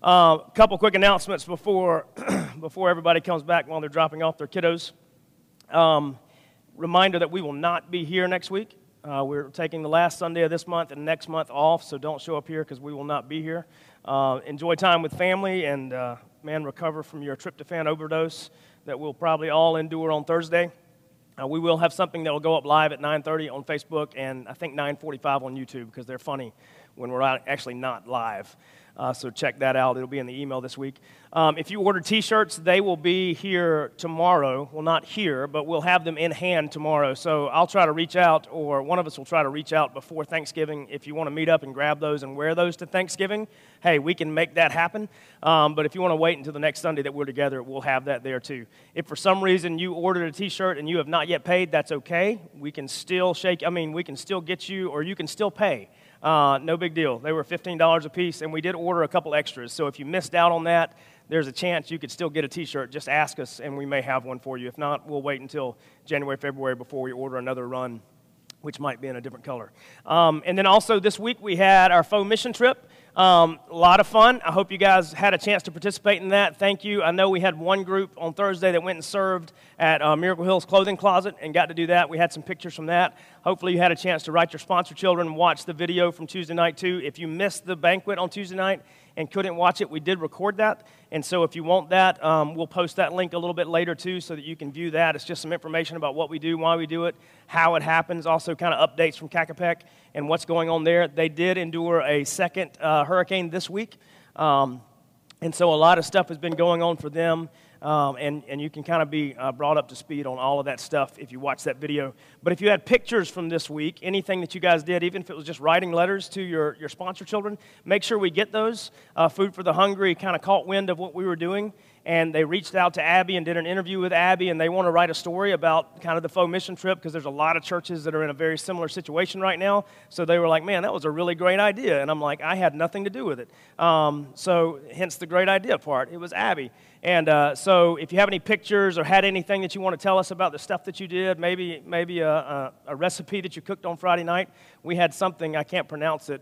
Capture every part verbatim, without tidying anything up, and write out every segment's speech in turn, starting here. A uh, couple quick announcements before before everybody comes back while they're dropping off their kiddos. Um, reminder that we will not be here next week. Uh, we're taking the last Sunday of this month and next month off, so don't show up here because we will not be here. Uh, enjoy time with family and, uh, man, recover from your tryptophan overdose that we'll probably all endure on Thursday. Uh, we will have something that will go up live at nine thirty on Facebook and I think nine forty-five on YouTube because they're funny when we're out, actually not live. Uh, so check that out. It'll be in the email this week. Um, if you order T-shirts, they will be here tomorrow. Well, not here, but we'll have them in hand tomorrow. So I'll try to reach out, or one of us will try to reach out before Thanksgiving. If you want to meet up and grab those and wear those to Thanksgiving, hey, we can make that happen. Um, but if you want to wait until the next Sunday that we're together, we'll have that there too. If for some reason you ordered a T-shirt and you have not yet paid, that's okay. We can still shake. I mean, we can still get you, or you can still pay. Uh, no big deal. They were fifteen dollars a piece, and we did order a couple extras. So if you missed out on that, there's a chance you could still get a T-shirt. Just ask us, and we may have one for you. If not, we'll wait until January, February before we order another run, which might be in a different color. Um, and then also this week we had our faux mission trip. Um, a lot of fun. I hope you guys had a chance to participate in that. Thank you. I know we had one group on Thursday that went and served at uh, Miracle Hills Clothing Closet and got to do that. We had some pictures from that. Hopefully you had a chance to write your sponsor children, watch the video from Tuesday night too. If you missed the banquet on Tuesday night and couldn't watch it, we did record that. And so if you want that, um, we'll post that link a little bit later too so that you can view that. It's just some information about what we do, why we do it, how it happens, also kind of updates from Kakapek and what's going on there. They did endure a second uh, hurricane this week, um, and so a lot of stuff has been going on for them, um, and, and you can kind of be uh, brought up to speed on all of that stuff if you watch that video. But if you had pictures from this week, anything that you guys did, even if it was just writing letters to your, your sponsor children, make sure we get those. Uh, Food for the Hungry kind of caught wind of what we were doing, and they reached out to Abby and did an interview with Abby, and they want to write a story about kind of the faux mission trip because there's a lot of churches that are in a very similar situation right now. So they were like, man, that was a really great idea. And I'm like, I had nothing to do with it. Um, so hence the great idea part. It was Abby. And uh, so if you have any pictures or had anything that you want to tell us about the stuff that you did, maybe maybe a, a, a recipe that you cooked on Friday night. We had something, I can't pronounce it.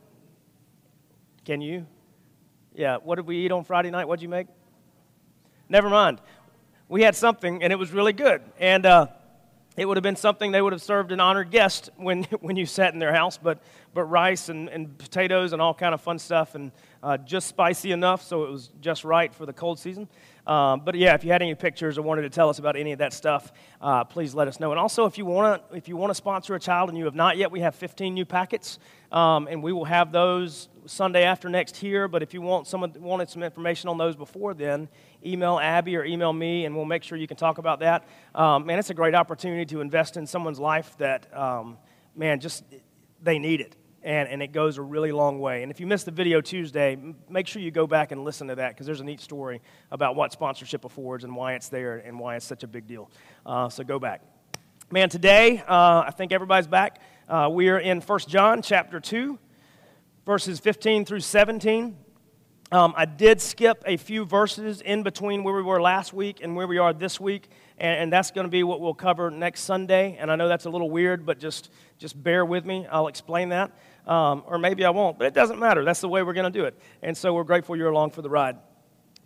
Can you? Yeah, what did we eat on Friday night? What did you make? Never mind. We had something, and it was really good. And uh, it would have been something they would have served an honored guest when when you sat in their house, but but rice and, and potatoes and all kind of fun stuff, and uh, just spicy enough, so it was just right for the cold season. Um, but, yeah, if you had any pictures or wanted to tell us about any of that stuff, uh, please let us know. And also, if you want to if you want to sponsor a child and you have not yet, we have fifteen new packets, um, and we will have those Sunday after next here. But if you want someone wanted some information on those before then, email Abby or email me, and we'll make sure you can talk about that. Um, man, it's a great opportunity to invest in someone's life that, um, man, just they need it, and, and it goes a really long way. And if you missed the video Tuesday, m- make sure you go back and listen to that because there's a neat story about what sponsorship affords and why it's there and why it's such a big deal. Uh, so go back. Man, today, uh, I think everybody's back. Uh, we are in First John chapter two, verses fifteen through seventeen. Um, I did skip a few verses in between where we were last week and where we are this week, and, and that's going to be what we'll cover next Sunday. And I know that's a little weird, but just, just bear with me. I'll explain that, um, or maybe I won't, but it doesn't matter. That's the way we're going to do it, and so we're grateful you're along for the ride.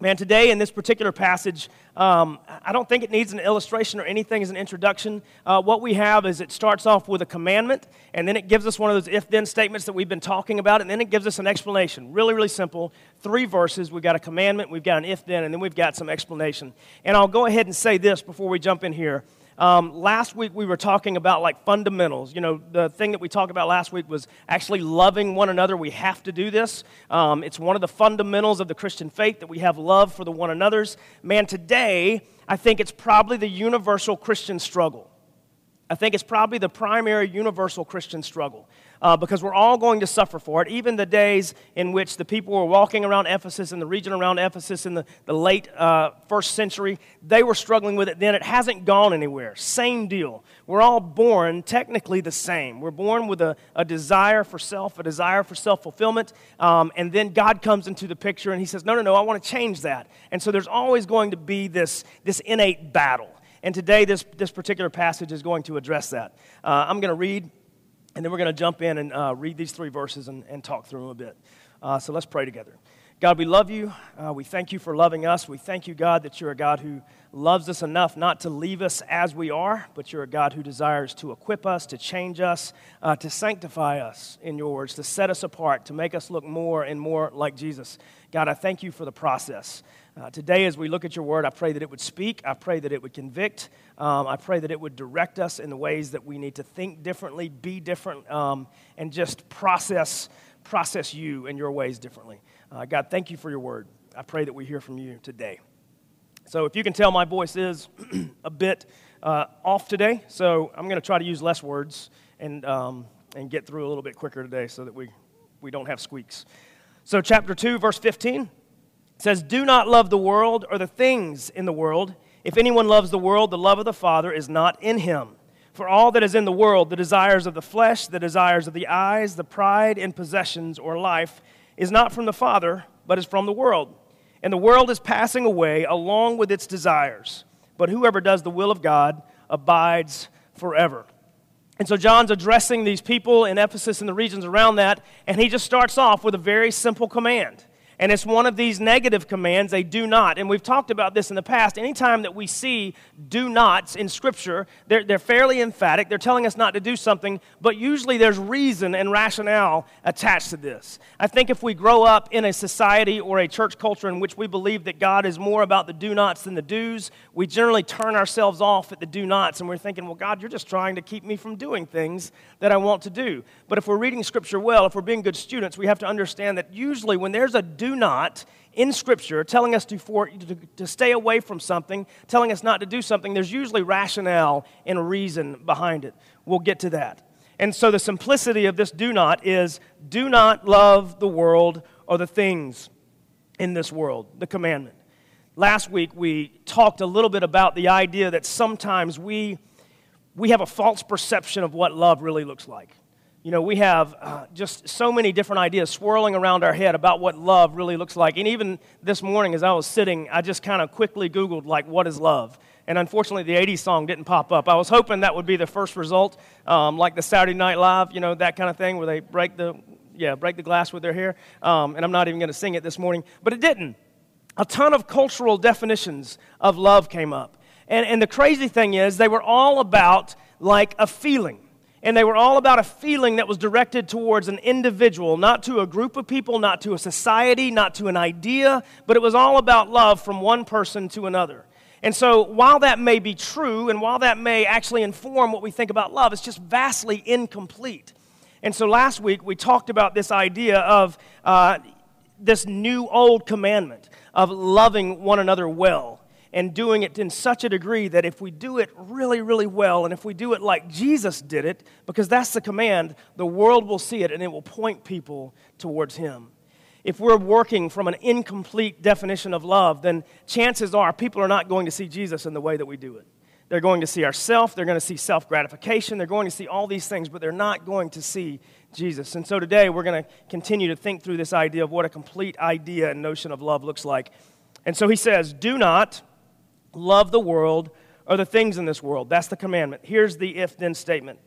Man, today in this particular passage, um, I don't think it needs an illustration or anything as an introduction. Uh, what we have is it starts off with a commandment, and then it gives us one of those if-then statements that we've been talking about, and then it gives us an explanation. Really, really simple. Three verses. We've got a commandment, we've got an if-then, and then we've got some explanation. And I'll go ahead and say this before we jump in here. Um, last week we were talking about like fundamentals. You know, the thing that we talked about last week was actually loving one another. We have to do this. Um, it's one of the fundamentals of the Christian faith that we have love for the one another's. Man, today I think it's probably the universal Christian struggle. I think it's probably the primary universal Christian struggle uh, because we're all going to suffer for it. Even the days in which the people were walking around Ephesus and the region around Ephesus in the, the late uh, first century, they were struggling with it then. It hasn't gone anywhere. Same deal. We're all born technically the same. We're born with a, a desire for self, a desire for self-fulfillment, um, and then God comes into the picture and he says, no, no, no, I want to change that. And so there's always going to be this, this innate battle. And today, this, this particular passage is going to address that. Uh, I'm going to read, and then we're going to jump in and uh, read these three verses and, and talk through them a bit. Uh, so let's pray together. God, we love you. Uh, we thank you for loving us. We thank you, God, that you're a God who loves us enough not to leave us as we are, but you're a God who desires to equip us, to change us, uh, to sanctify us, in your words, to set us apart, to make us look more and more like Jesus. God, I thank you for the process. Uh, today, as we look at your word, I pray that it would speak. I pray that it would convict. Um, I pray that it would direct us in the ways that we need to think differently, be different, um, and just process process you and your ways differently. Uh, God, thank you for your word. I pray that we hear from you today. So if you can tell, my voice is a bit uh, off today, so I'm going to try to use less words and um, and get through a little bit quicker today so that we, we don't have squeaks. So chapter two, verse fifteen. It says, do not love the world or the things in the world. If anyone loves the world, the love of the Father is not in him. For all that is in the world, the desires of the flesh, the desires of the eyes, the pride in possessions or life, is not from the Father, but is from the world. And the world is passing away along with its desires. But whoever does the will of God abides forever. And so John's addressing these people in Ephesus and the regions around that, and he just starts off with a very simple command. And it's one of these negative commands, they do not. And we've talked about this in the past. Anytime that we see do nots in Scripture, they're, they're fairly emphatic. They're telling us not to do something, but usually there's reason and rationale attached to this. I think if we grow up in a society or a church culture in which we believe that God is more about the do nots than the do's, we generally turn ourselves off at the do nots, and we're thinking, well, God, you're just trying to keep me from doing things that I want to do. But if we're reading Scripture well, if we're being good students, we have to understand that usually when there's a do not in Scripture telling us to, for, to, to stay away from something, telling us not to do something, there's usually rationale and reason behind it. We'll get to that. And so the simplicity of this do not is do not love the world or the things in this world, the commandment. Last week we talked a little bit about the idea that sometimes we we have a false perception of what love really looks like. You know, we have uh, just so many different ideas swirling around our head about what love really looks like. And even this morning as I was sitting, I just kind of quickly Googled, like, what is love? And unfortunately, the eighties song didn't pop up. I was hoping that would be the first result, um, like the Saturday Night Live, you know, that kind of thing where they break the, yeah, break the glass with their hair. Um, and I'm not even going to sing it this morning. But it didn't. A ton of cultural definitions of love came up. And, and the crazy thing is they were all about, like, a feeling. And they were all about a feeling that was directed towards an individual, not to a group of people, not to a society, not to an idea, but it was all about love from one person to another. And so while that may be true, and while that may actually inform what we think about love, it's just vastly incomplete. And so last week we talked about this idea of uh, this new old commandment of loving one another well. And doing it in such a degree that if we do it really, really well, and if we do it like Jesus did it, because that's the command, the world will see it and it will point people towards him. If we're working from an incomplete definition of love, then chances are people are not going to see Jesus in the way that we do it. They're going to see ourselves, they're going to see self-gratification, they're going to see all these things, but they're not going to see Jesus. And so today we're going to continue to think through this idea of what a complete idea and notion of love looks like. And so he says, do not love the world or the things in this world. That's the commandment. Here's the if-then statement.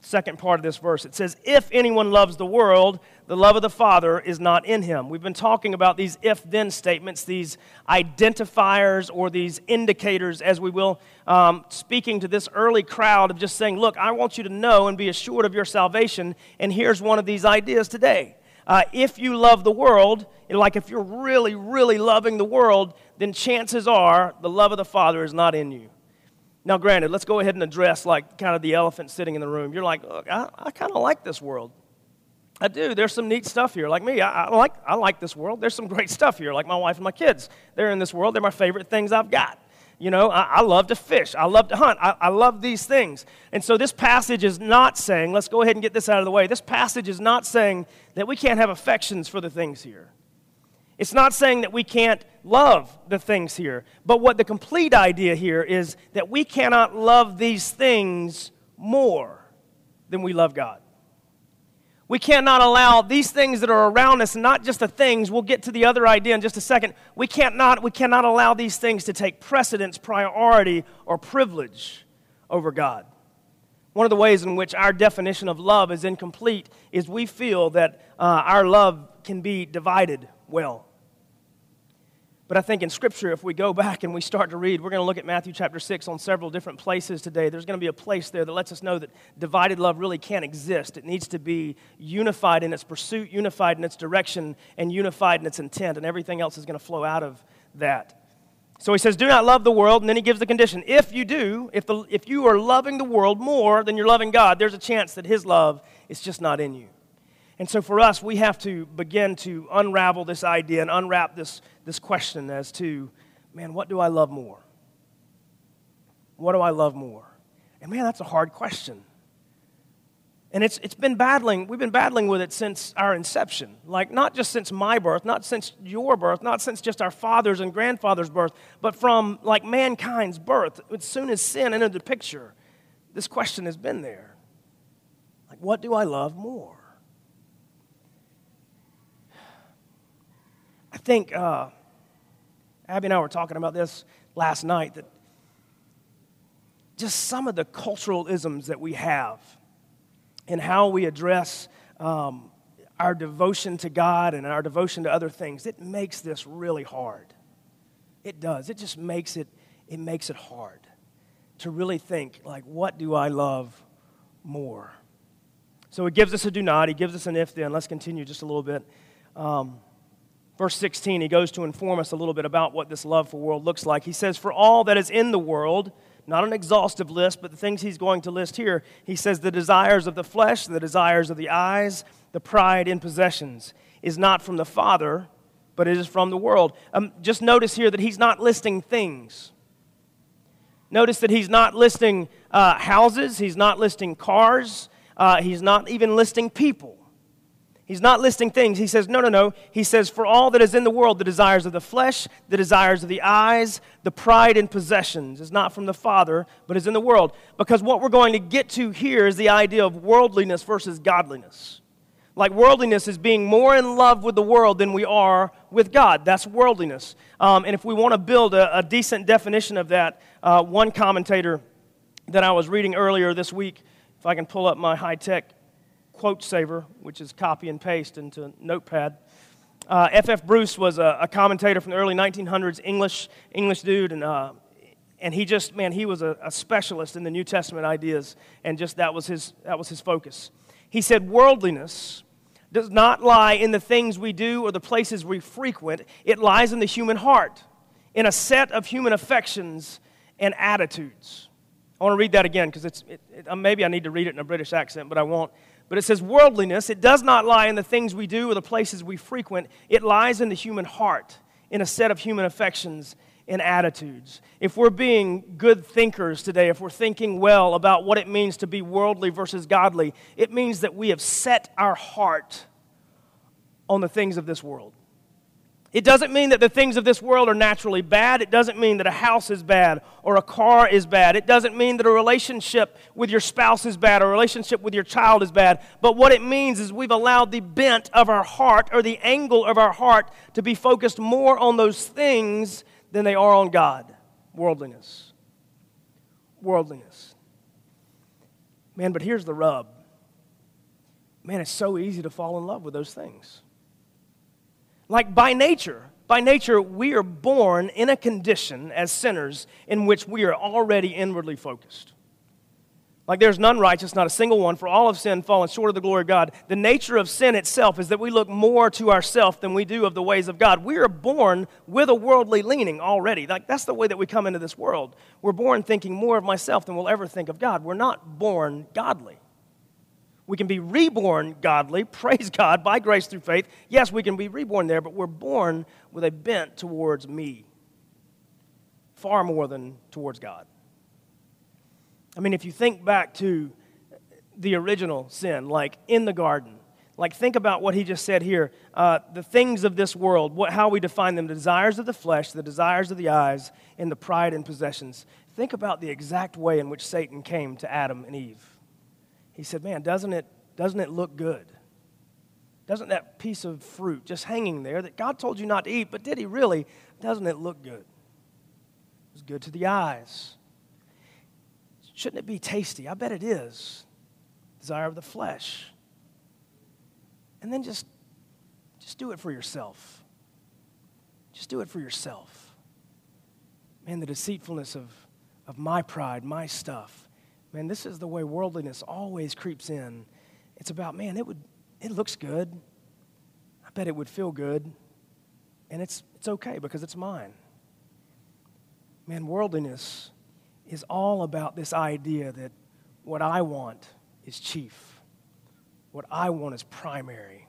Second part of this verse. It says, if anyone loves the world, the love of the Father is not in him. We've been talking about these if-then statements, these identifiers or these indicators, as we will, um, speaking to this early crowd of just saying, look, I want you to know and be assured of your salvation, and here's one of these ideas today. Uh, if you love the world, like if you're really, really loving the world, then chances are the love of the Father is not in you. Now, granted, let's go ahead and address like kind of the elephant sitting in the room. You're like, look, I, I kind of like this world. I do. There's some neat stuff here. Like me, I, I like I like this world. There's some great stuff here. Like my wife and my kids, they're in this world. They're my favorite things I've got. You know, I, I love to fish. I love to hunt. I, I love these things. And so this passage is not saying, let's go ahead and get this out of the way. This passage is not saying that we can't have affections for the things here. It's not saying that we can't love the things here. But what the complete idea here is that we cannot love these things more than we love God. We cannot allow these things that are around us, not just the things, we'll get to the other idea in just a second, we can't not, we cannot allow these things to take precedence, priority, or privilege over God. One of the ways in which our definition of love is incomplete is we feel that uh, our love can be divided well. But I think in Scripture, if we go back and we start to read, we're going to look at Matthew chapter six on several different places today. There's going to be a place there that lets us know that divided love really can't exist. It needs to be unified in its pursuit, unified in its direction, and unified in its intent, and everything else is going to flow out of that. So he says, do not love the world, and then he gives the condition. If you do, if the if you are loving the world more than you're loving God, there's a chance that his love is just not in you. And so for us, we have to begin to unravel this idea and unwrap this, this question as to, man, what do I love more? What do I love more? And man, that's a hard question. And it's it's been battling, we've been battling with it since our inception. Like, not just since my birth, not since your birth, not since just our father's and grandfather's birth, but from, like, mankind's birth. As soon as sin entered the picture, this question has been there. Like, what do I love more? I think uh, Abby and I were talking about this last night, that just some of the cultural isms that we have and how we address um, our devotion to God and our devotion to other things, it makes this really hard. It does. It just makes it, it makes it hard to really think, like, what do I love more? So he gives us a do not. He gives us an if then. Let's continue just a little bit. Um, verse sixteen, he goes to inform us a little bit about what this love for world looks like. He says, for all that is in the world, not an exhaustive list, but the things he's going to list here. He says the desires of the flesh, the desires of the eyes, the pride in possessions is not from the Father, but it is from the world. Um, just notice here that he's not listing things. Notice that he's not listing uh, houses. He's not listing cars. Uh, he's not even listing people. He's not listing things. He says, no, no, no. He says, for all that is in the world, the desires of the flesh, the desires of the eyes, the pride in possessions is not from the Father, but is in the world. Because what we're going to get to here is the idea of worldliness versus godliness. Like, worldliness is being more in love with the world than we are with God. That's worldliness. Um, and if we want to build a, a decent definition of that, uh, one commentator that I was reading earlier this week, if I can pull up my high-tech quote saver, which is copy and paste into a notepad. Uh, F F Bruce was a, a commentator from the early nineteen hundreds, English English dude, and uh, and he just man he was a, a specialist in the New Testament ideas, and just that was his that was his focus. He said, worldliness does not lie in the things we do or the places we frequent. It lies in the human heart, in a set of human affections and attitudes. I want to read that again because it's it, it, maybe I need to read it in a British accent, but I won't. But it says, worldliness, it does not lie in the things we do or the places we frequent. It lies in the human heart, in a set of human affections and attitudes. If we're being good thinkers today, if we're thinking well about what it means to be worldly versus godly, it means that we have set our heart on the things of this world. It doesn't mean that the things of this world are naturally bad. It doesn't mean that a house is bad or a car is bad. It doesn't mean that a relationship with your spouse is bad or a relationship with your child is bad. But what it means is we've allowed the bent of our heart or the angle of our heart to be focused more on those things than they are on God. Worldliness. Worldliness. Man, but here's the rub. Man, it's so easy to fall in love with those things. Like, by nature, by nature, we are born in a condition as sinners in which we are already inwardly focused. Like, there's none righteous, not a single one, for all of sin fallen short of the glory of God. The nature of sin itself is that we look more to ourselves than we do of the ways of God. We are born with a worldly leaning already. Like, that's the way that we come into this world. We're born thinking more of myself than we'll ever think of God. We're not born godly. We can be reborn godly, praise God, by grace through faith. Yes, we can be reborn there, but we're born with a bent towards me far more than towards God. I mean, if you think back to the original sin, like in the garden, like think about what he just said here, uh, the things of this world, what, how we define them, the desires of the flesh, the desires of the eyes, and the pride and possessions. Think about the exact way in which Satan came to Adam and Eve. He said, man, doesn't it, doesn't it look good? Doesn't that piece of fruit just hanging there that God told you not to eat, but did he really? Doesn't it look good? It's good to the eyes. Shouldn't it be tasty? I bet it is. Desire of the flesh. And then just, just do it for yourself. Just do it for yourself. Man, the deceitfulness of, of my pride, my stuff. Man, this is the way worldliness always creeps in. It's about, man, it would, it looks good. I bet it would feel good. And it's it's okay because it's mine. Man, worldliness is all about this idea that what I want is chief. What I want is primary.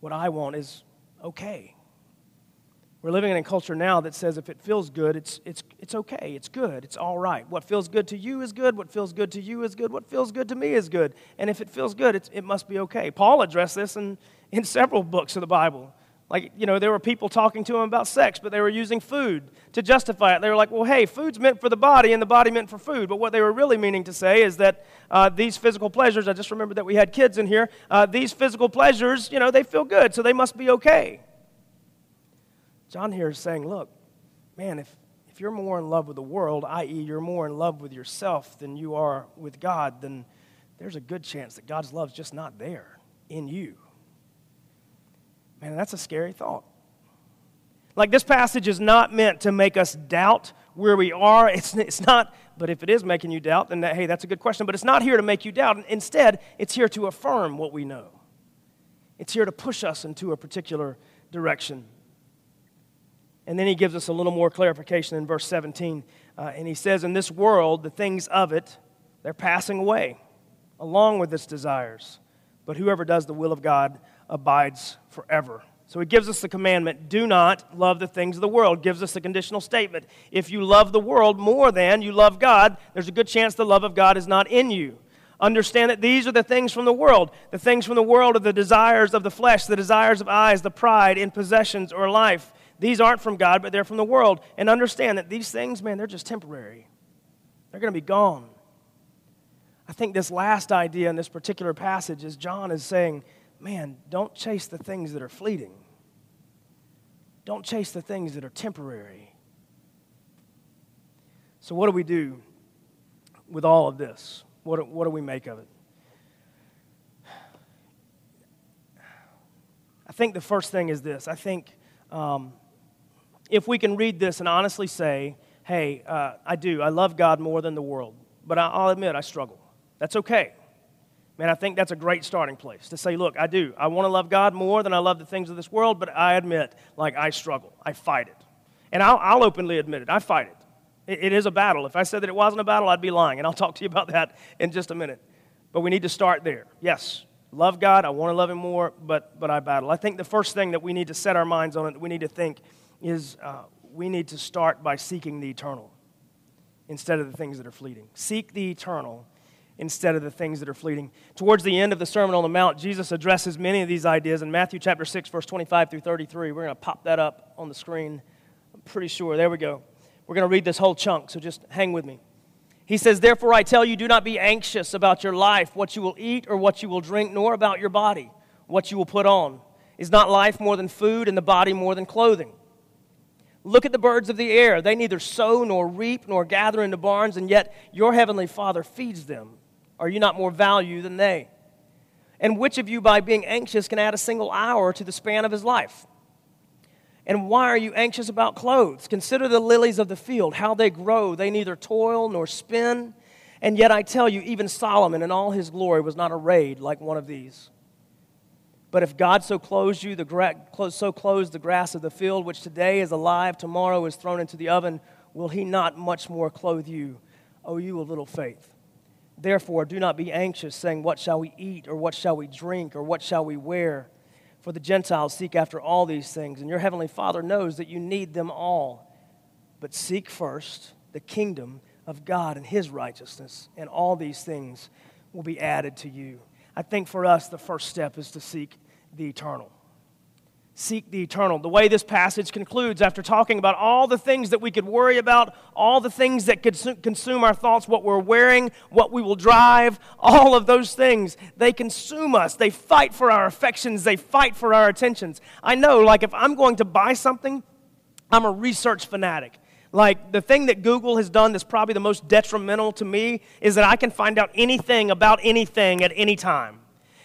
What I want is okay. We're living in a culture now that says if it feels good, it's it's it's okay, it's good, it's all right. What feels good to you is good, what feels good to you is good, what feels good to me is good. And if it feels good, it's, it must be okay. Paul addressed this in, in several books of the Bible. Like, you know, there were people talking to him about sex, but they were using food to justify it. They were like, well, hey, food's meant for the body and the body meant for food. But what they were really meaning to say is that uh, these physical pleasures, I just remembered that we had kids in here, uh, these physical pleasures, you know, they feel good, so they must be okay. John here is saying, look, man, if, if you're more in love with the world, that is you're more in love with yourself than you are with God, then there's a good chance that God's love's just not there in you. Man, that's a scary thought. Like, this passage is not meant to make us doubt where we are. It's, it's not, but if it is making you doubt, then that, hey, that's a good question. But it's not here to make you doubt. Instead, it's here to affirm what we know. It's here to push us into a particular direction. And then he gives us a little more clarification in verse seventeen. Uh, and he says, in this world, the things of it, they're passing away, along with its desires. But whoever does the will of God abides forever. So he gives us the commandment, do not love the things of the world. Gives us the conditional statement. If you love the world more than you love God, there's a good chance the love of God is not in you. Understand that these are the things from the world. The things from the world are the desires of the flesh, the desires of eyes, the pride in possessions or life. These aren't from God, but they're from the world. And understand that these things, man, they're just temporary. They're going to be gone. I think this last idea in this particular passage is John is saying, man, don't chase the things that are fleeting. Don't chase the things that are temporary. So what do we do with all of this? What, what do we make of it? I think the first thing is this. I think um, if we can read this and honestly say, hey, uh, I do. I love God more than the world. But I, I'll admit I struggle. That's okay. Man, I think that's a great starting place to say, look, I do. I want to love God more than I love the things of this world, but I admit, like, I struggle. I fight it. And I'll, I'll openly admit it. I fight it. it. It is a battle. If I said that it wasn't a battle, I'd be lying, and I'll talk to you about that in just a minute. But we need to start there. Yes, love God. I want to love Him more, but, but I battle. I think the first thing that we need to set our minds on and that we need to think is uh, we need to start by seeking the eternal instead of the things that are fleeting. Seek the eternal instead of the things that are fleeting. Towards the end of the Sermon on the Mount, Jesus addresses many of these ideas in Matthew chapter six, verse twenty-five through thirty-three. We're going to pop that up on the screen. I'm pretty sure. There we go. We're going to read this whole chunk, so just hang with me. He says, therefore I tell you, do not be anxious about your life, what you will eat or what you will drink, nor about your body, what you will put on. Is not life more than food and the body more than clothing? Look at the birds of the air. They neither sow nor reap nor gather into barns, and yet your heavenly Father feeds them. Are you not more value than they? And which of you, by being anxious, can add a single hour to the span of his life? And why are you anxious about clothes? Consider the lilies of the field, how they grow. They neither toil nor spin. And yet I tell you, even Solomon in all his glory was not arrayed like one of these. But if God so clothes you, the gra- so clothes the grass of the field, which today is alive, tomorrow is thrown into the oven, will he not much more clothe you, O you of little faith? Therefore, do not be anxious, saying, what shall we eat, or what shall we drink, or what shall we wear? For the Gentiles seek after all these things, and your heavenly Father knows that you need them all. But seek first the kingdom of God and his righteousness, and all these things will be added to you. I think for us, the first step is to seek the eternal. Seek the eternal. The way this passage concludes, after talking about all the things that we could worry about, all the things that could consume our thoughts, what we're wearing, what we will drive, all of those things, they consume us. They fight for our affections. They fight for our attentions. I know, like, if I'm going to buy something, I'm a research fanatic. Like, the thing that Google has done that's probably the most detrimental to me is that I can find out anything about anything at any time.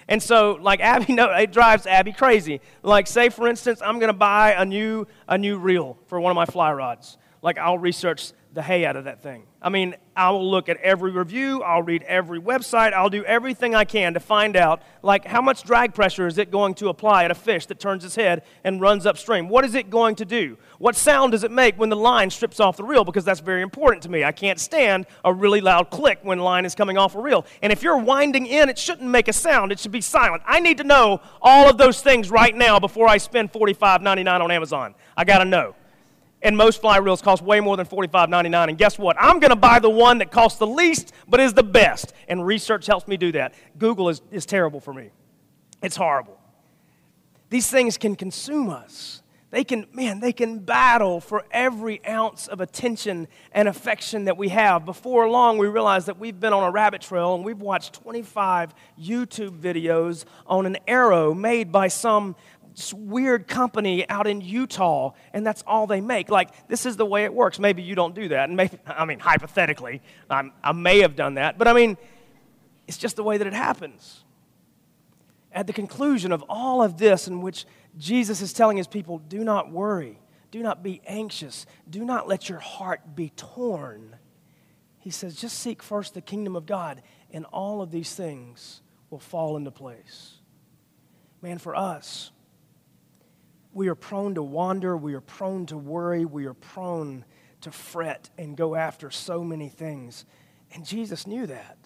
And so, like, Abby, no, it drives Abby crazy. Like, say, for instance, I'm going to buy a new a new reel for one of my fly rods. Like, I'll research the hay out of that thing. I mean, I will look at every review. I'll read every website. I'll do everything I can to find out, like, how much drag pressure is it going to apply at a fish that turns its head and runs upstream? What is it going to do? What sound does it make when the line strips off the reel? Because that's very important to me. I can't stand a really loud click when line is coming off a reel. And if you're winding in, it shouldn't make a sound. It should be silent. I need to know all of those things right now before I spend forty-five ninety-nine on Amazon. I got to know. And most fly reels cost way more than forty-five ninety-nine. And guess what? I'm going to buy the one that costs the least but is the best. And research helps me do that. Google is, is terrible for me. It's horrible. These things can consume us. They can, man, they can battle for every ounce of attention and affection that we have. Before long, we realize that we've been on a rabbit trail and we've watched twenty-five YouTube videos on an arrow made by some weird company out in Utah, and that's all they make. Like, this is the way it works. Maybe you don't do that. And maybe, I mean, hypothetically, I'm, I may have done that. But, I mean, it's just the way that it happens. At the conclusion of all of this, in which Jesus is telling his people, do not worry, do not be anxious, do not let your heart be torn. He says, just seek first the kingdom of God, and all of these things will fall into place. Man, for us, we are prone to wander, we are prone to worry, we are prone to fret and go after so many things. And Jesus knew that.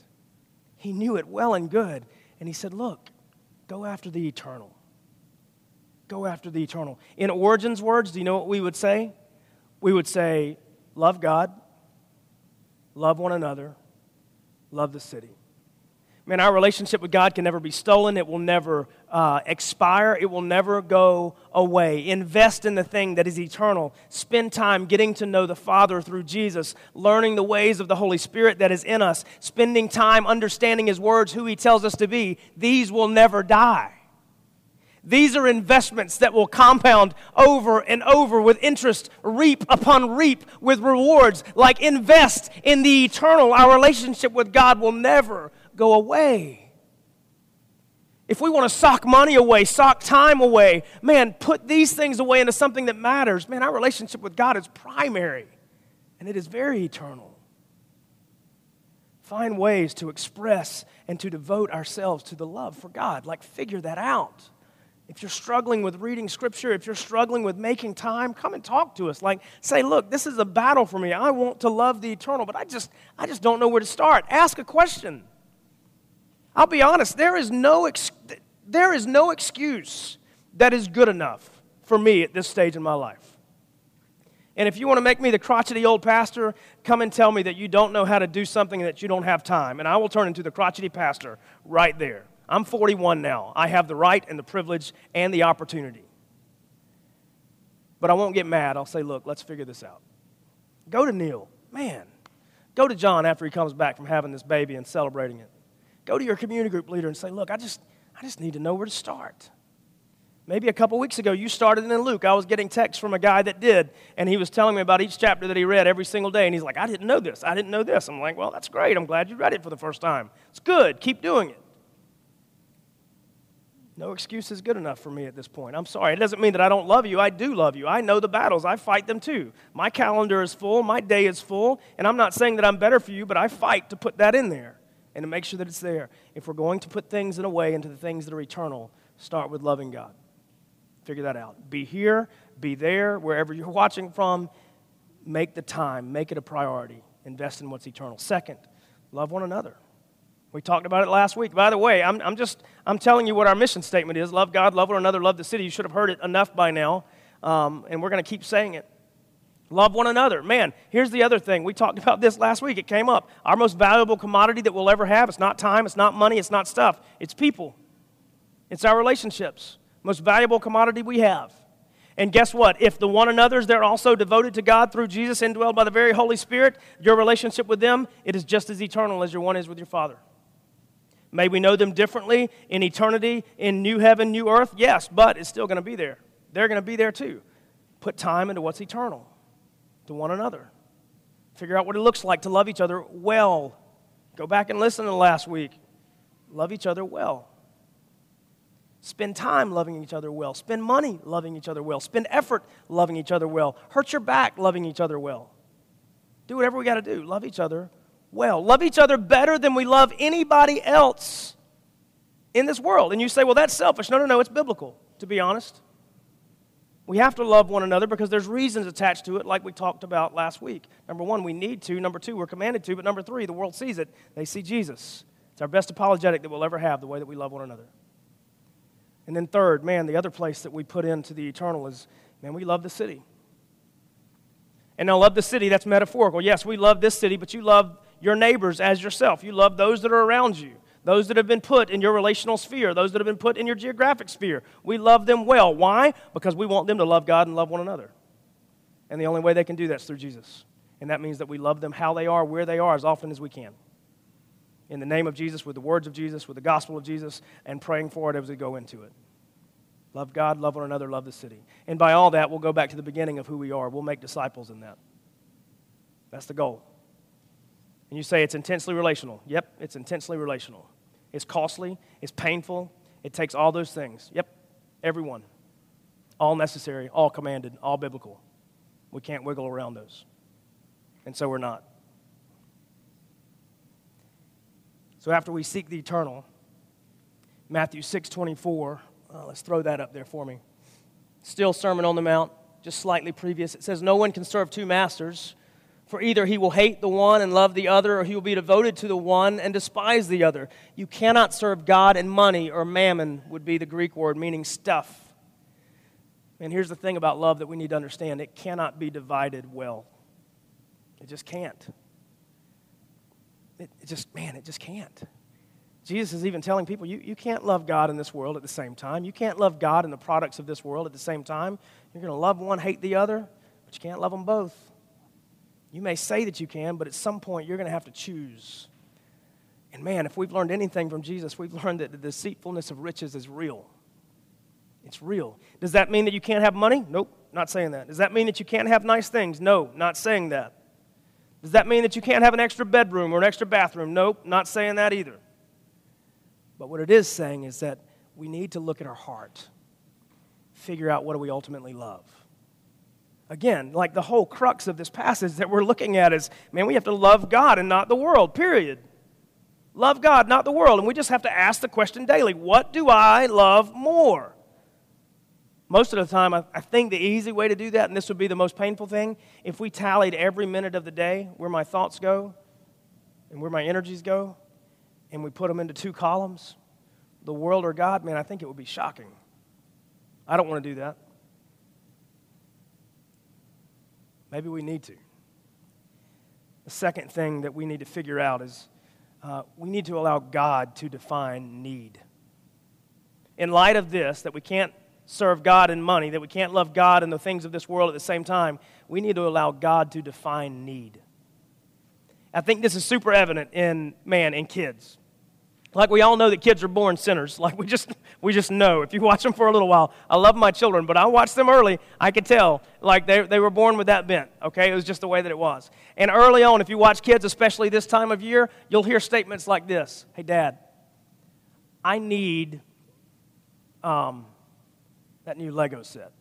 He knew it well and good. And he said, look, go after the eternal. Go after the eternal. In Origen's words, do you know what we would say? We would say, love God, love one another, love the city. Man, our relationship with God can never be stolen. It will never uh, expire. It will never go away. Invest in the thing that is eternal. Spend time getting to know the Father through Jesus, learning the ways of the Holy Spirit that is in us, spending time understanding His words, who He tells us to be. These will never die. These are investments that will compound over and over with interest, reap upon reap with rewards. Like, invest in the eternal. Our relationship with God will never go away. If we want to sock money away, sock time away, man, put these things away into something that matters. Man, our relationship with God is primary, and it is very eternal. Find ways to express and to devote ourselves to the love for God. Like, figure that out. If you're struggling with reading Scripture, if you're struggling with making time, come and talk to us. Like, say, look, this is a battle for me. I want to love the eternal, but I just, I just don't know where to start. Ask a question. I'll be honest, there is no ex- there is no excuse that is good enough for me at this stage in my life. And if you want to make me the crotchety old pastor, come and tell me that you don't know how to do something and that you don't have time, and I will turn into the crotchety pastor right there. I'm forty-one now. I have the right and the privilege and the opportunity. But I won't get mad. I'll say, look, let's figure this out. Go to Neil. Man, go to John after he comes back from having this baby and celebrating it. Go to your community group leader and say, look, I just I just need to know where to start. Maybe a couple weeks ago, you started in Luke. I was getting texts from a guy that did, and he was telling me about each chapter that he read every single day, and he's like, I didn't know this. I didn't know this. I'm like, well, that's great. I'm glad you read it for the first time. It's good. Keep doing it. No excuse is good enough for me at this point. I'm sorry. It doesn't mean that I don't love you. I do love you. I know the battles. I fight them too. My calendar is full. My day is full, and I'm not saying that I'm better for you, but I fight to put that in there and to make sure that it's there. If we're going to put things in a way into the things that are eternal, start with loving God. Figure that out. Be here, be there, wherever you're watching from. Make the time, make it a priority. Invest in what's eternal. Second, love one another. We talked about it last week. By the way, I'm, I'm just I'm telling you what our mission statement is. Love God, love one another, love the city. You should have heard it enough by now, um, and we're going to keep saying it. Love one another. Man, here's the other thing. We talked about this last week. It came up. Our most valuable commodity that we'll ever have, it's not time, it's not money, it's not stuff. It's people. It's our relationships. Most valuable commodity we have. And guess what? If the one another's, they're also devoted to God through Jesus, indwelled by the very Holy Spirit, your relationship with them, it is just as eternal as your one is with your Father. May we know them differently in eternity, in new heaven, new earth? Yes, but it's still going to be there. They're going to be there too. Put time into what's eternal. To one another. Figure out what it looks like to love each other well. Go back and listen to last week. Love each other well. Spend time loving each other well. Spend money loving each other well. Spend effort loving each other well. Hurt your back loving each other well. Do whatever we got to do. Love each other well. Love each other better than we love anybody else in this world. And you say, well, that's selfish. No, no, no, it's biblical, to be honest. We have to love one another because there's reasons attached to it, like we talked about last week. Number one, we need to. Number two, we're commanded to. But number three, the world sees it. They see Jesus. It's our best apologetic that we'll ever have, the way that we love one another. And then third, man, the other place that we put into the eternal is, man, we love the city. And now love the city, that's metaphorical. Yes, we love this city, but you love your neighbors as yourself. You love those that are around you, those that have been put in your relational sphere, those that have been put in your geographic sphere. We love them well. Why? Because we want them to love God and love one another. And the only way they can do that is through Jesus. And that means that we love them how they are, where they are, as often as we can. In the name of Jesus, with the words of Jesus, with the gospel of Jesus, and praying for it as we go into it. Love God, love one another, love the city. And by all that, we'll go back to the beginning of who we are. We'll make disciples in that. That's the goal. And you say it's intensely relational. Yep, it's intensely relational. It's costly. It's painful. It takes all those things. Yep, everyone. All necessary, all commanded, all biblical. We can't wiggle around those. And so we're not. So after we seek the eternal, Matthew six twenty-four, oh, let's throw that up there for me. Still Sermon on the Mount, just slightly previous. It says, no one can serve two masters, for either he will hate the one and love the other, or he will be devoted to the one and despise the other. You cannot serve God and money, or mammon would be the Greek word, meaning stuff. And here's the thing about love that we need to understand. It cannot be divided well. It just can't. It just, man, it just can't. Jesus is even telling people, you, you can't love God in this world at the same time. You can't love God and the products of this world at the same time. You're going to love one, hate the other, but you can't love them both. You may say that you can, but at some point you're going to have to choose. And man, if we've learned anything from Jesus, we've learned that the deceitfulness of riches is real. It's real. Does that mean that you can't have money? Nope, not saying that. Does that mean that you can't have nice things? No, not saying that. Does that mean that you can't have an extra bedroom or an extra bathroom? Nope, not saying that either. But what it is saying is that we need to look at our heart, figure out what do we ultimately love. Again, like the whole crux of this passage that we're looking at is, man, we have to love God and not the world, period. Love God, not the world. And we just have to ask the question daily, what do I love more? Most of the time, I think the easy way to do that, and this would be the most painful thing, if we tallied every minute of the day where my thoughts go and where my energies go, and we put them into two columns, the world or God, man, I think it would be shocking. I don't want to do that. Maybe we need to. The second thing that we need to figure out is uh, we need to allow God to define need. In light of this, that we can't serve God and money, that we can't love God and the things of this world at the same time, we need to allow God to define need. I think this is super evident in, man, in kids. Like we all know that kids are born sinners. Like we just we just know. If you watch them for a little while, I love my children, but I watched them early, I could tell. Like they, they were born with that bent, okay? It was just the way that it was. And early on, if you watch kids, especially this time of year, you'll hear statements like this. Hey, Dad, I need... um. that new Lego set.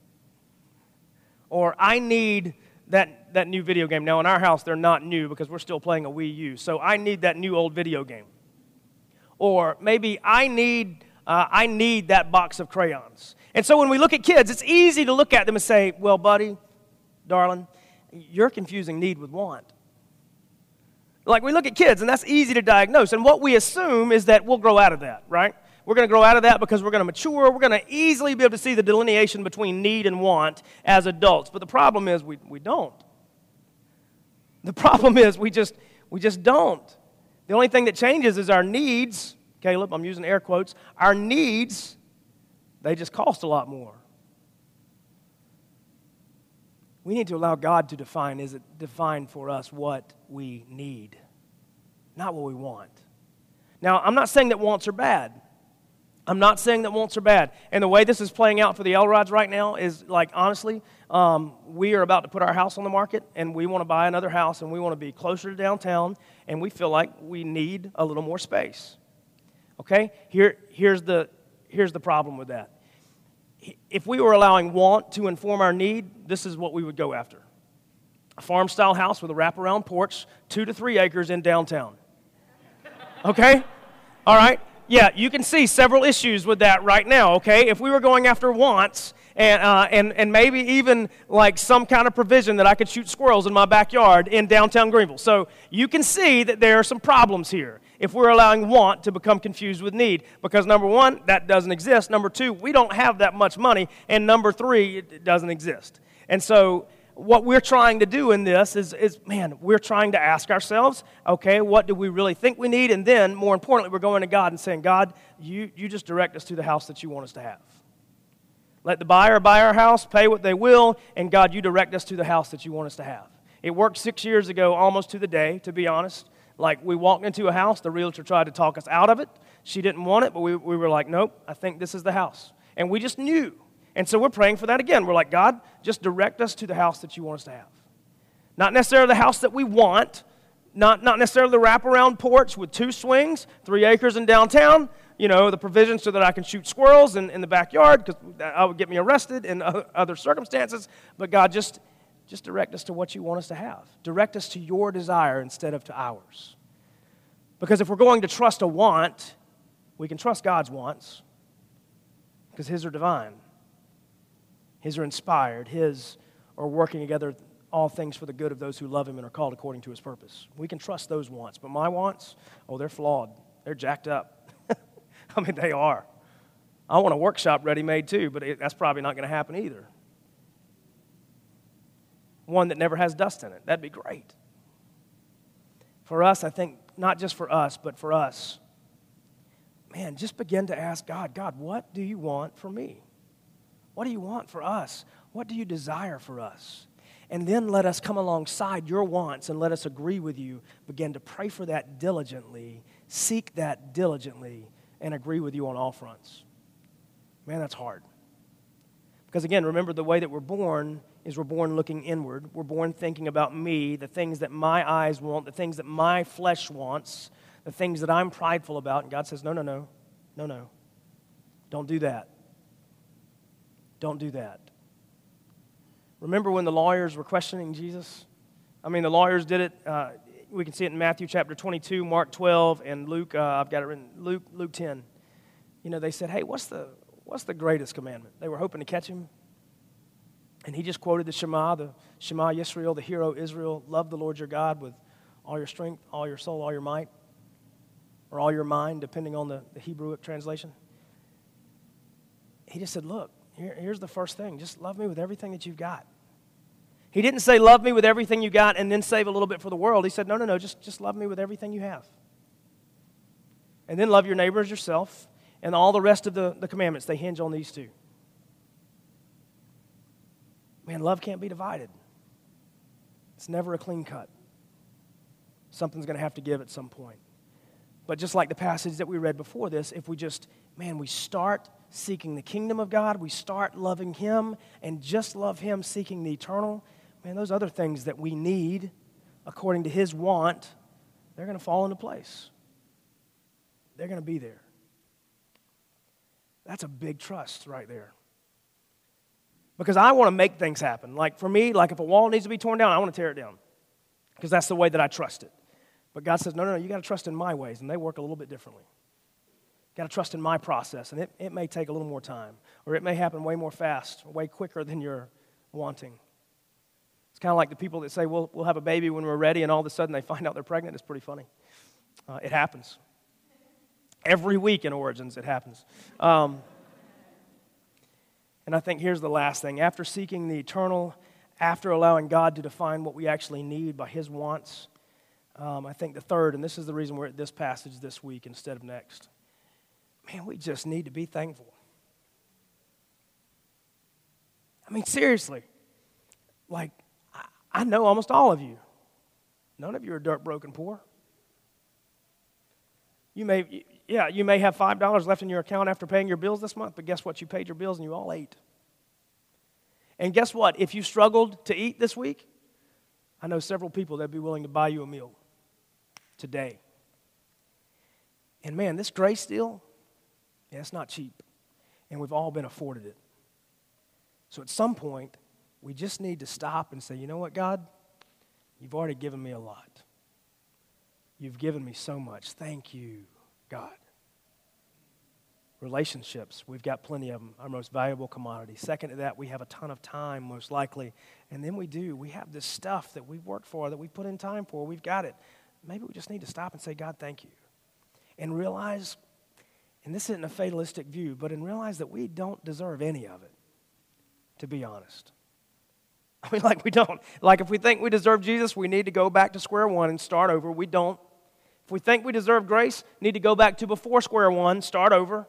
Or I need that, that new video game. Now in our house they're not new because we're still playing a Wii U. So I need that new old video game. Or maybe I need uh, I need that box of crayons. And so when we look at kids, it's easy to look at them and say, well, buddy, darling, you're confusing need with want. Like we look at kids and that's easy to diagnose. And what we assume is that we'll grow out of that, right? We're going to grow out of that because we're going to mature. We're going to easily be able to see the delineation between need and want as adults. But the problem is we, we don't. The problem is we just we just don't. The only thing that changes is our needs. Caleb, I'm using air quotes. Our needs, they just cost a lot more. We need to allow God to define, is it define for us what we need, not what we want. Now, I'm not saying that wants are bad. I'm not saying that wants are bad. And the way this is playing out for the Elrods right now is, like, honestly, um, we are about to put our house on the market, and we want to buy another house, and we want to be closer to downtown, and we feel like we need a little more space. Okay? Here, here's the here's the problem with that. If we were allowing want to inform our need, this is what we would go after. A farm-style house with a wraparound porch, two to three acres in downtown. Okay? All right? Yeah, you can see several issues with that right now, okay? If we were going after wants and, uh, and, and maybe even like some kind of provision that I could shoot squirrels in my backyard in downtown Greenville. So you can see that there are some problems here if we're allowing want to become confused with need, because number one, that doesn't exist. Number two, we don't have that much money. And number three, it doesn't exist. And so what we're trying to do in this is, is, man, we're trying to ask ourselves, okay, what do we really think we need? And then, more importantly, we're going to God and saying, God, you, you just direct us to the house that you want us to have. Let the buyer buy our house, pay what they will, and God, you direct us to the house that you want us to have. It worked six years ago almost to the day, to be honest. Like, we walked into a house, the realtor tried to talk us out of it. She didn't want it, but we, we were like, nope, I think this is the house. And we just knew. And so we're praying for that again. We're like, God, just direct us to the house that you want us to have. Not necessarily the house that we want, not, not necessarily the wraparound porch with two swings, three acres in downtown, you know, the provision so that I can shoot squirrels in, in the backyard because that would get me arrested in other circumstances. But God, just, just direct us to what you want us to have. Direct us to your desire instead of to ours. Because if we're going to trust a want, we can trust God's wants because his are divine. His are inspired. His are working together all things for the good of those who love him and are called according to his purpose. We can trust those wants. But my wants, oh, they're flawed. They're jacked up. I mean, they are. I want a workshop ready-made too, but it, that's probably not going to happen either. One that never has dust in it. That'd be great. For us, I think, not just for us, but for us, man, just begin to ask God, God, what do you want for me? What do you want for us? What do you desire for us? And then let us come alongside your wants and let us agree with you. Begin to pray for that diligently, seek that diligently, and agree with you on all fronts. Man, that's hard. Because again, remember the way that we're born is we're born looking inward. We're born thinking about me, the things that my eyes want, the things that my flesh wants, the things that I'm prideful about. And God says, no, no, no, no, no. Don't do that. Don't do that. Remember when the lawyers were questioning Jesus? I mean, the lawyers did it. Uh, we can see it in Matthew chapter twenty-two, Mark twelve, and Luke. Uh, I've got it written. Luke, Luke ten. You know, they said, "Hey, what's the what's the greatest commandment?" They were hoping to catch him, and he just quoted the Shema, the Shema Yisrael, the hero Israel, love the Lord your God with all your strength, all your soul, all your might, or all your mind, depending on the, the Hebrew translation. He just said, "Look." Here, here's the first thing. Just love me with everything that you've got. He didn't say love me with everything you got and then save a little bit for the world. He said, no, no, no, just, just love me with everything you have. And then love your neighbor as yourself, and all the rest of the, the commandments, they hinge on these two. Man, love can't be divided. It's never a clean cut. Something's going to have to give at some point. But just like the passage that we read before this, if we just, man, we start seeking the kingdom of God, we start loving him and just love him, seeking the eternal, man, those other things that we need according to his want, they're going to fall into place. They're going to be there. That's a big trust right there. Because I want to make things happen. Like for me, like if a wall needs to be torn down, I want to tear it down because that's the way that I trust it. But God says, no, no, no, you got to trust in my ways, and they work a little bit differently. Got to trust in my process, and it, it may take a little more time, or it may happen way more fast, way quicker than you're wanting. It's kind of like the people that say, well, we'll have a baby when we're ready, and all of a sudden they find out they're pregnant. It's pretty funny. Uh, it happens. Every week in Origins, it happens. Um, and I think here's the last thing. After seeking the eternal, after allowing God to define what we actually need by his wants, um, I think the third, and this is the reason we're at this passage this week instead of next, man, we just need to be thankful. I mean, seriously, like, I, I know almost all of you. None of you are dirt broke and poor. You may, yeah, you may have five dollars left in your account after paying your bills this month, but guess what? You paid your bills and you all ate. And guess what? If you struggled to eat this week, I know several people that'd be willing to buy you a meal today. And man, this grace deal, yeah, it's not cheap. and we've all been afforded it. So at some point, we just need to stop and say, you know what, God? You've already given me a lot. You've given me so much. Thank you, God. Relationships, we've got plenty of them, our most valuable commodity. Second to that, we have a ton of time, most likely. And then we do. We have this stuff that we've worked for, that we put in time for. We've got it. Maybe we just need to stop and say, God, thank you. And realize, and this isn't a fatalistic view, but and realize that we don't deserve any of it, to be honest. I mean, like we don't. Like if we think we deserve Jesus, we need to go back to square one and start over. We don't. If we think we deserve grace, need to go back to before square one, start over.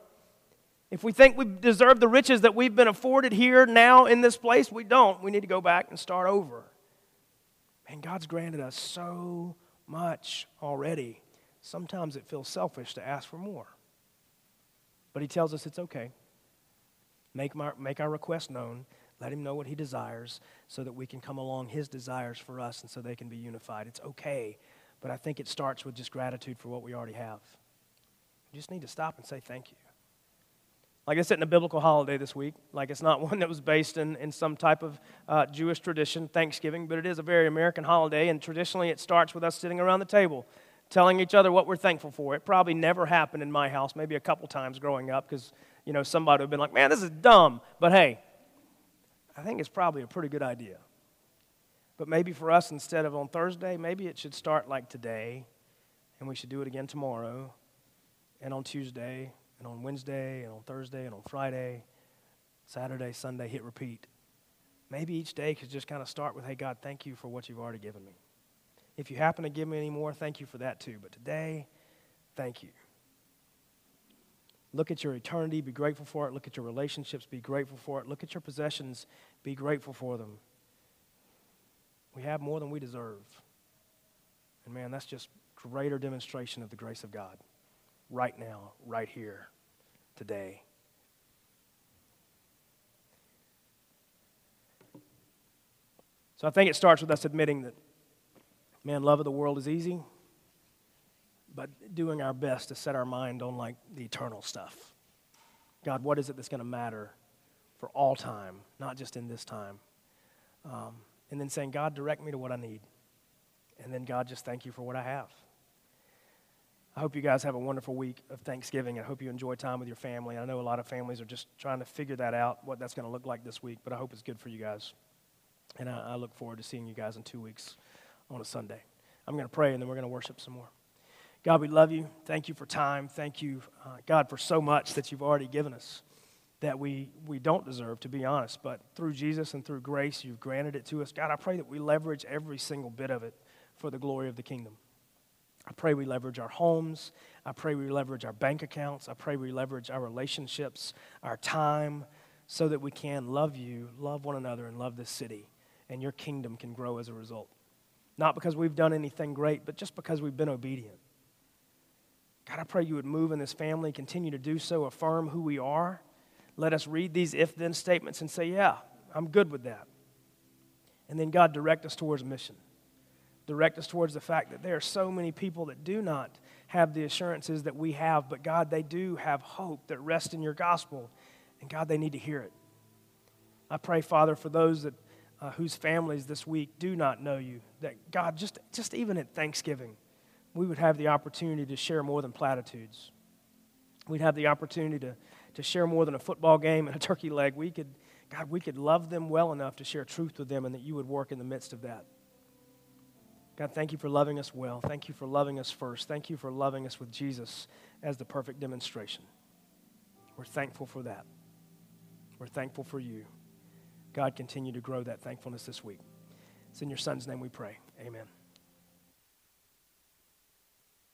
If we think we deserve the riches that we've been afforded here, now, in this place, we don't. We need to go back and start over. Man, God's granted us so much already. Sometimes it feels selfish to ask for more. But he tells us it's okay. Make, my, make our request known. Let him know what he desires so that we can come along his desires for us and so they can be unified. It's okay. But I think it starts with just gratitude for what we already have. You just need to stop and say thank you. Like, this isn't a biblical holiday this week. Like, it's not one that was based in, in some type of uh, Jewish tradition, Thanksgiving, but it is a very American holiday, and traditionally it starts with us sitting around the table telling each other what we're thankful for. It probably never happened in my house, maybe a couple times growing up, because, you know, somebody would have been like, man, this is dumb. But hey, I think it's probably a pretty good idea. But maybe for us, instead of on Thursday, maybe it should start like today, and we should do it again tomorrow, and on Tuesday, and on Wednesday, and on Thursday, and on Friday, Saturday, Sunday, hit repeat. Maybe each day could just kind of start with, hey, God, thank you for what you've already given me. If you happen to give me any more, thank you for that too. But today, thank you. Look at your eternity, be grateful for it. Look at your relationships, be grateful for it. Look at your possessions, be grateful for them. We have more than we deserve. And man, that's just greater demonstration of the grace of God. Right now, right here, today. So I think it starts with us admitting that, man, love of the world is easy, but doing our best to set our mind on, like, the eternal stuff. God, what is it that's going to matter for all time, not just in this time? Um, and then saying, God, direct me to what I need. And then, God, just thank you for what I have. I hope you guys have a wonderful week of Thanksgiving. I hope you enjoy time with your family. I know a lot of families are just trying to figure that out, what that's going to look like this week, but I hope it's good for you guys. And I, I look forward to seeing you guys in two weeks on a Sunday. I'm going to pray, and then we're going to worship some more. God, we love you. Thank you for time. Thank you, uh, God, for so much that you've already given us that we, we don't deserve, to be honest. But through Jesus and through grace, you've granted it to us. God, I pray that we leverage every single bit of it for the glory of the kingdom. I pray we leverage our homes. I pray we leverage our bank accounts. I pray we leverage our relationships, our time, so that we can love you, love one another, and love this city. And your kingdom can grow as a result. Not because we've done anything great, but just because we've been obedient. God, I pray you would move in this family, continue to do so, affirm who we are. Let us read these if-then statements and say, yeah, I'm good with that. And then, God, direct us towards mission. Direct us towards the fact that there are so many people that do not have the assurances that we have, but God, they do have hope that rests in your gospel, and God, they need to hear it. I pray, Father, for those that uh, whose families this week do not know you, that God, just, just even at Thanksgiving, we would have the opportunity to share more than platitudes. We'd have the opportunity to, to share more than a football game and a turkey leg. We could, God, we could love them well enough to share truth with them, and that you would work in the midst of that. God, thank you for loving us well. Thank you for loving us first. Thank you for loving us with Jesus as the perfect demonstration. We're thankful for that. We're thankful for you. God, continue to grow that thankfulness this week. It's in your Son's name we pray. Amen.